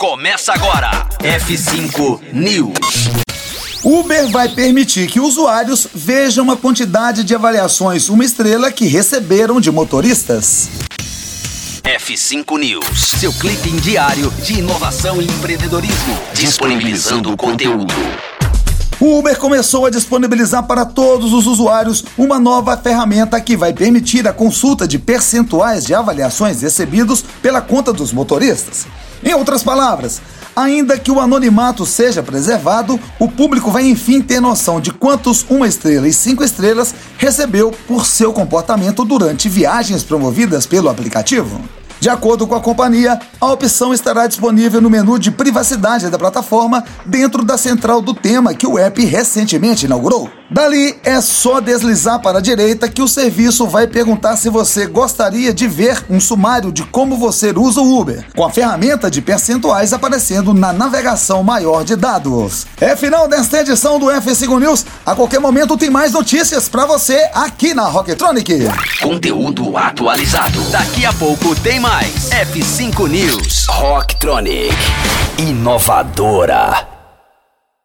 começa agora. F5 News. Uber vai permitir que usuários vejam a quantidade de avaliações 1 estrela que receberam de motoristas. F5 News, seu clipe diário de inovação e empreendedorismo, disponibilizando o conteúdo. O Uber começou a disponibilizar para todos os usuários uma nova ferramenta que vai permitir a consulta de percentuais de avaliações recebidos pela conta dos motoristas. Em outras palavras, ainda que o anonimato seja preservado, o público vai enfim ter noção de quantos 1 estrela e 5 estrelas recebeu por seu comportamento durante viagens promovidas pelo aplicativo. De acordo com a companhia, a opção estará disponível no menu de privacidade da plataforma dentro da central do tema que o app recentemente inaugurou. Dali é só deslizar para a direita que o serviço vai perguntar se você gostaria de ver um sumário de como você usa o Uber, com a ferramenta de percentuais aparecendo na navegação maior de dados. É final desta edição do F5 News. A qualquer momento tem mais notícias para você aqui na Rocketronic. Conteúdo atualizado. Daqui a pouco tem mais. F5 News. Rocketronic. Inovadora.